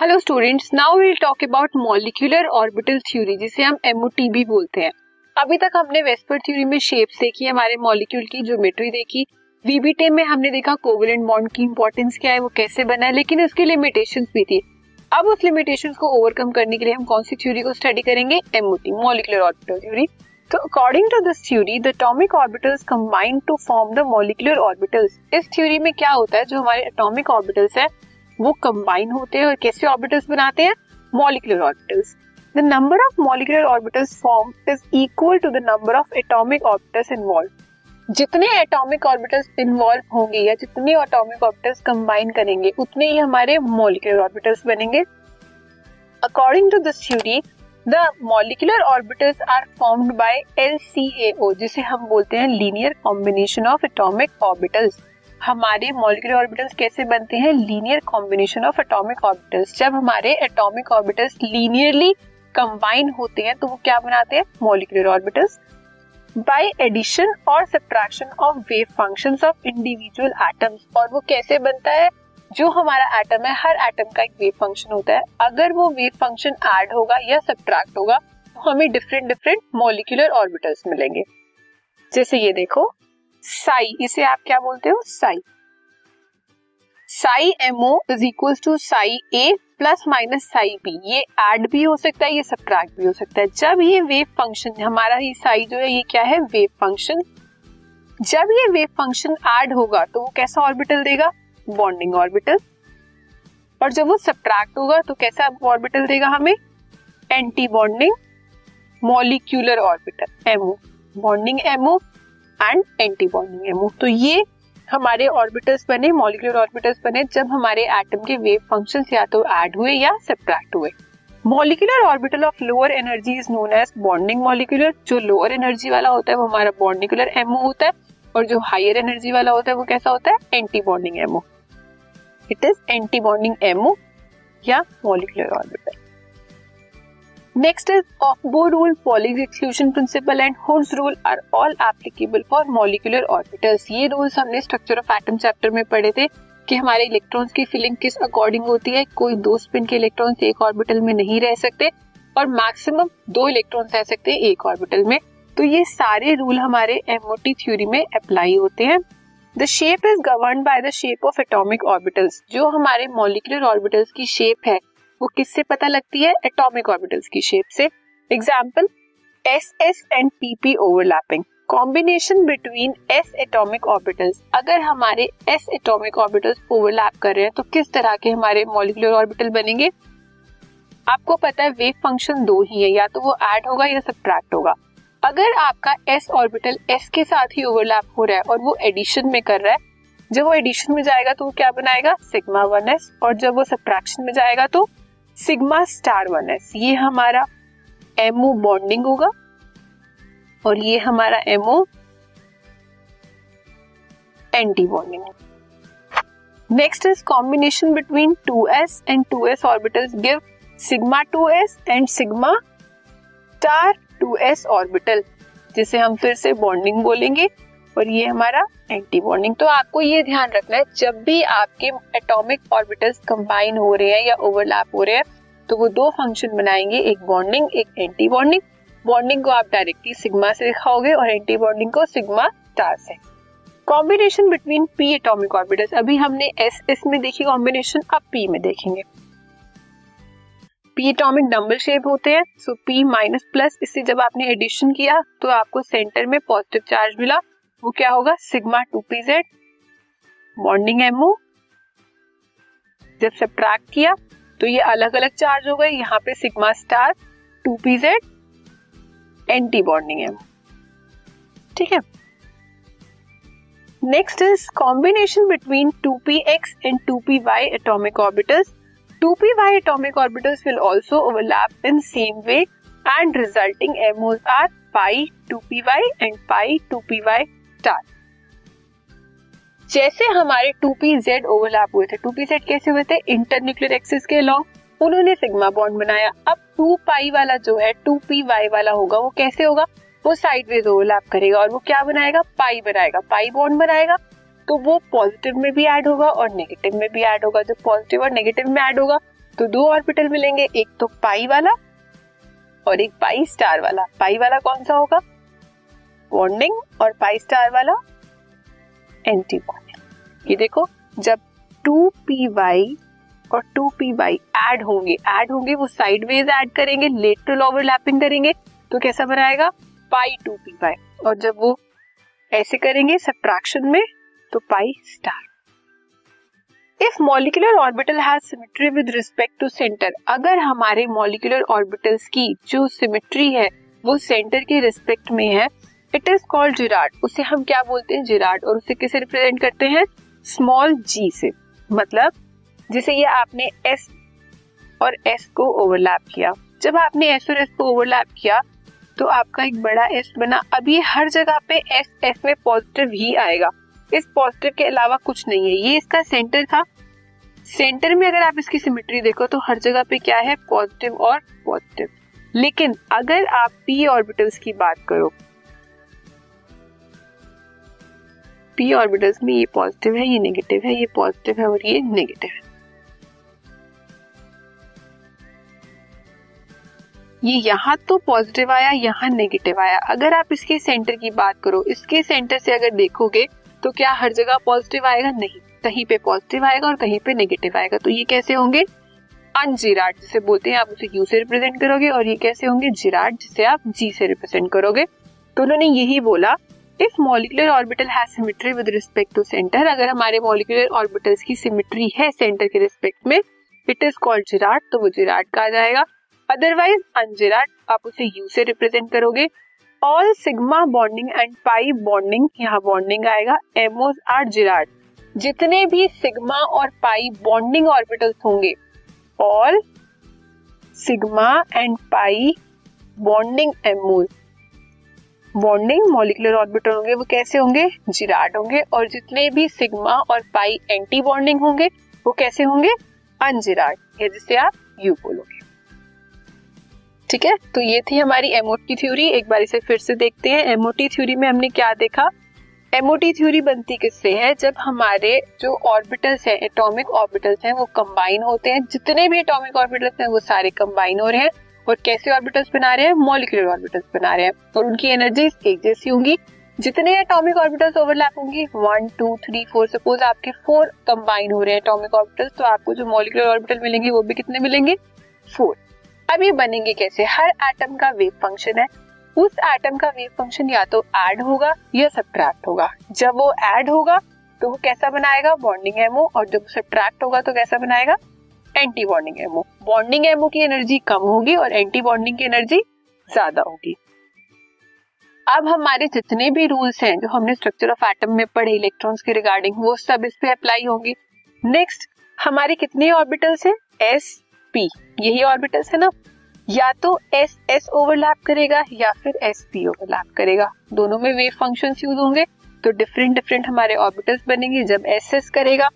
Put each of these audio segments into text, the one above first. Hello students, now we talk about molecular orbital theory, जिसे हम MOT भी बोलते हैं। अभी तक हमने वेस्पर थ्योरी में शेप्स देखी, हमारे मॉलिक्यूल की ज्योमेट्री देखी। VBT में हमने देखा कोवेलेंट बॉन्ड की इंपॉर्टेंस क्या है, वो कैसे बना है, लेकिन उसकी लिमिटेशंस भी थी। अब उस लिमिटेशंस को ओवरकम करने के लिए हम कौन सी थ्योरी को स्टडी करेंगे? MOT, molecular orbital theory. तो according to this theory, the atomic orbitals combine to form the molecular orbitals. इस थ्योरी में क्या होता है, जो हमारे एटॉमिक ऑर्बिटल्स है वो कंबाइन होते हैं और कैसे ऑर्बिटल्स बनाते हैं? Molecular orbitals. The number of molecular orbitals formed is equal to the number of atomic orbitals involved. जितने atomic orbitals involved होंगे या जितने atomic orbitals combine करेंगे, उतने ही हमारे molecular orbitals बनेंगे। According to this theory, the molecular orbitals are formed by LCAO, जिसे हम बोलते हैं linear combination of atomic orbitals. हमारे मॉलिक्यूलर ऑर्बिटल्स कैसे बनते हैं? Linear combination of atomic orbitals. जब हमारे एटॉमिक ऑर्बिटल्स लीनियरली कंबाइन होते हैं तो वो क्या बनाते हैं? Molecular orbitals. बाय एडिशन और subtraction of wave functions of individual atoms. और वो कैसे बनता है? जो हमारा एटम है, हर एटम का एक वेव फंक्शन होता है। अगर वो वेव फंक्शन ऐड होगा या सब्ट्रैक्ट होगा तो हमें डिफरेंट मॉलिक्यूलर ऑर्बिटल्स मिलेंगे। जैसे ये देखो साई, इसे आप क्या बोलते हो? Psi. Psi MO is equal to psi A plus minus psi B। ये ऐड भी हो सकता है, ये सबट्रैक्ट भी हो सकता है। जब ये वेव फंक्शन, हमारा ये साई जो है ये क्या है? Wave function. जब ये वेव फंक्शन ऐड होगा तो वो कैसा ऑर्बिटल देगा? Bonding orbital. और जब वो सबट्रैक्ट होगा तो कैसा ऑर्बिटल देगा हमें? Anti bonding molecular orbital MO। Bonding MO and anti bonding MO। तो ये हमारे ऑर्बिटल्स बने, मॉलिक्यूलर ऑर्बिटल्स बने, जब हमारे एटम के वेव फंक्शंस या तो ऐड हुए या सबट्रैक्ट हुए। Molecular orbital of lower energy is known as bonding molecular. जो लोअर एनर्जी वाला होता है वो हमारा बॉन्डिंगुलर MO होता है, और जो हायर एनर्जी वाला होता है वो कैसा होता है? Anti bonding MO। It is anti bonding MO या molecular orbital. Next is Ockbo rule, Pauli's exclusion principle and Hund's rule are all applicable for molecular orbitals. ये रूल्स हमने स्ट्रक्चर ऑफ एटम चैप्टर में पढ़े थे कि हमारे electrons की filling किस अकॉर्डिंग होती है। कोई दो स्पिन के इलेक्ट्रॉन्स एक ऑर्बिटल में नहीं रह सकते और मैक्सिमम दो इलेक्ट्रॉन्स रह सकते हैं एक ऑर्बिटल में। तो ये सारे रूल हमारे MOT थ्योरी में अप्लाई होते हैं। The shape is govern by the shape of atomic orbitals. जो हमारे मॉलिक्यूलर ऑर्बिटल्स की शेप है वो किससे पता लगती है? एटॉमिक ऑर्बिटल्स की शेप से। Example, SS and PP overlapping, combination between S atomic orbitals. अगर हमारे S एटॉमिक ऑर्बिटल्स ओवरलैप कर रहे हैं तो किस तरह के हमारे मॉलिक्यूलर ऑर्बिटल बनेंगे? आपको पता है वेव फंक्शन दो ही है, या तो वो ऐड होगा या सबट्रैक्ट होगा। अगर आपका S ऑर्बिटल S के साथ ही ओवरलैप हो रहा है और वो एडिशन में कर रहा है, जब वो एडिशन में जाएगा तो वो क्या बनाएगा? Sigma 1S। और जब वो सबट्रैक्शन में जाएगा तो सिग्मा स्टार 1S। ये हमारा MO बॉन्डिंग होगा और ये हमारा MO anti bonding. Next is combination between 2s and 2s orbitals give sigma 2s and sigma star 2s orbital, जिसे हम फिर से बॉन्डिंग बोलेंगे, और ये हमारा एंटी बॉन्डिंग। तो आपको ये ध्यान रखना है, जब भी आपके एटॉमिक ऑर्बिटल्स कंबाइन हो रहे हैं या ओवरलैप हो रहे हैं तो वो दो फंक्शन बनाएंगे, एक बॉन्डिंग एक एंटी बॉन्डिंग। बॉन्डिंग को आप डायरेक्टली सिग्मा से दिखाओगे और एंटी बॉन्डिंग को सिग्मा स्टार से। Combination between P atomic orbitals, अभी हमने SS में देखी कॉम्बिनेशन, अब P में देखेंगे। P एटॉमिक डबल शेप होते हैं, सो P माइनस प्लस, इससे जब आपने एडिशन किया तो आपको सेंटर में पॉजिटिव चार्ज मिला, वो क्या होगा? Sigma 2PZ bonding MO। जब सबट्रैक्ट किया तो ये अलग अलग चार्ज हो गए, यहाँ पे sigma star 2PZ anti bonding MO। ठीक है। Next is combination between 2PX and 2PY atomic orbitals. 2PY atomic orbitals will also overlap in same way and resulting MOs are pi 2PY and pi 2PY। जैसे हमारे 2PZ overlap हुए थे, 2PZ कैसे हुए थे? Internuclear axis के along उन्होंने sigma bond बनाया। अब 2pi वाला जो है 2PY वाला होगा, वो कैसे होगा? वो साइडवेज ओवरलैप करेगा और वो क्या बनाएगा? पाई बनाएगा, पाई बॉन्ड बनाएगा। तो वो पॉजिटिव में भी ऐड होगा और नेगेटिव में भी ऐड होगा। जब पॉजिटिव और नेगेटिव में ऐड होगा तो दो ऑर्बिटल मिलेंगे, एक तो पाई वाला और एक पाई स्टार वाला। पाई वाला कौन सा होगा? बॉन्डिंग, और पाई स्टार वाला एंटी बॉन्डिंग। ये देखो, जब 2py और 2py ऐड होंगे, वो साइडवेज ऐड करेंगे, लेटरल ओवरलैपिंग करेंगे, तो कैसा बनाएगा? पाई 2py। और जब वो ऐसे करेंगे सबट्रैक्शन में तो pi star. If molecular orbital has symmetry with respect to centre, अगर हमारे मॉलिक्यूलर ऑर्बिटल्स की जो सिमेट्री है वो सेंटर के रिस्पेक्ट में है, इट इज कॉल्ड जिराड। उसे हम क्या बोलते हैं? जिराड। और उसे किसे रिप्रेजेंट करते हैं? स्मॉल g से। मतलब जैसे ये आपने s और s को ओवरलैप किया, जब आपने s और s को ओवरलैप किया तो आपका एक बड़ा s बना। अब ये हर जगह पे s s में पॉजिटिव ही आएगा, इस पॉजिटिव के अलावा कुछ नहीं है। ये इसका सेंटर था, सेंटर में अगर आप इसकी सिमेट्री देखो तो हर जगह पे क्या है? पॉजिटिव और पॉजिटिव। लेकिन अगर आप p ऑर्बिटल्स की बात करो, p ऑर्बिटल्स में ये पॉजिटिव है, ये नेगेटिव है, ये पॉजिटिव है और ये नेगेटिव है। ये यहाँ तो पॉजिटिव आया, यहाँ नेगेटिव आया। अगर आप इसके सेंटर की बात करो, इसके सेंटर से अगर देखोगे तो क्या हर जगह पॉजिटिव आएगा? नहीं, कहीं पे पॉजिटिव आएगा और कहीं पे नेगेटिव आएगा। तो ये कैसे होंगे? अनजिराड, जिसे बोलते हैं। आप उसे u से रिप्रेजेंट करोगे, और ये कैसे होंगे? जिराड, जिसे आप g से रिप्रेजेंट करोगे। तो उन्होंने यही बोला, if molecular orbital has symmetry with respect to centre, अगर हमारे मॉलिक्यूलर ऑर्बिटल्स की सिमेट्री है सेंटर के रिस्पेक्ट में, इट इज कॉल्ड जिराड, तो वो जिराड कहा जाएगा। अदरवाइज अनजिराड, आप उसे u से रिप्रेजेंट करोगे। All sigma bonding and pi bonding, यहाँ बॉन्डिंग आएगा, एमओज आर जिराड। जितने भी सिग्मा और पाई बॉन्डिंग ऑर्बिटल्स होंगे, all sigma and pi bonding MOs, bonding molecular orbital होंगे, वो कैसे होंगे? जिराड होंगे। और जितने भी सिग्मा और पाई एंटी बॉन्डिंग होंगे वो कैसे होंगे? अनजिराड, या जिसे आप यू बोलोगे। ठीक है, तो ये थी हमारी MOT थ्योरी। एक बार इसे फिर से देखते हैं। MOT थ्योरी में हमने क्या देखा? MOT थ्योरी बनती किससे है? जब हमारे जो ऑर्बिटल्स हैं, एटॉमिक ऑर्बिटल्स हैं, वो कंबाइन होते हैं। जितने भी एटॉमिक ऑर्बिटल्स हैं वो सारे कंबाइन हो रहे हैं, और कैसे ऑर्बिटल्स बना रहे हैं? मॉलिक्यूलर ऑर्बिटल्स बना रहे हैं, और उनकी एनर्जीज एक जैसी होंगी। जितने एटॉमिक ऑर्बिटल्स ओवरलैप होंगे, 1 2 3 4, सपोज आपके 4 कंबाइन हो रहे हैं एटॉमिक ऑर्बिटल्स, तो आपको जो मॉलिक्यूलर ऑर्बिटल मिलेंगे वो भी कितने मिलेंगे? 4। अब ये बनेंगे कैसे? हर एटम का वेव फंक्शन है, उस एटम का वेव फंक्शन या तो ऐड होगा या सब्ट्रैक्ट होगा। जब वो ऐड होगा तो वो कैसा बनाएगा? बॉन्डिंग एमओ, और जब सब्ट्रैक्ट होगा तो कैसा बनाएगा? Anti bonding MO. Bonding MO की एनर्जी कम होगी और एंटी बॉन्डिंग की एनर्जी ज्यादा होगी। अब हमारे जितने भी रूल्स हैं जो हमने स्ट्रक्चर ऑफ एटम में पढ़े इलेक्ट्रॉन्स के रिगार्डिंग, वो सब इस पे अप्लाई होंगे। नेक्स्ट, हमारे कितने ऑर्बिटल्स हैं? s p, यही ऑर्बिटल्स है ना। या तो s s ओवरलैप करेगा या फिर s p ओवरलैप करेगा, दोनों में वेव फंक्शंस यूज होंगे। तो डिफरेंट डिफरेंट हमारे ऑर्बिटल्स बनेंगे। जब s s करेगा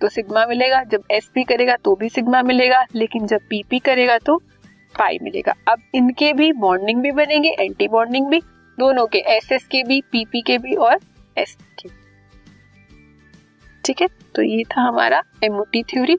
तो सिग्मा मिलेगा, जब s p करेगा तो भी सिग्मा मिलेगा, लेकिन जब p p करेगा तो पाई मिलेगा। अब इनके भी बॉन्डिंग भी बनेंगे, एंटी बॉन्डिंग भी, दोनों के, s s के भी, p p के भी और s के। ठीक है, तो ये था हमारा MOT थ्योरी।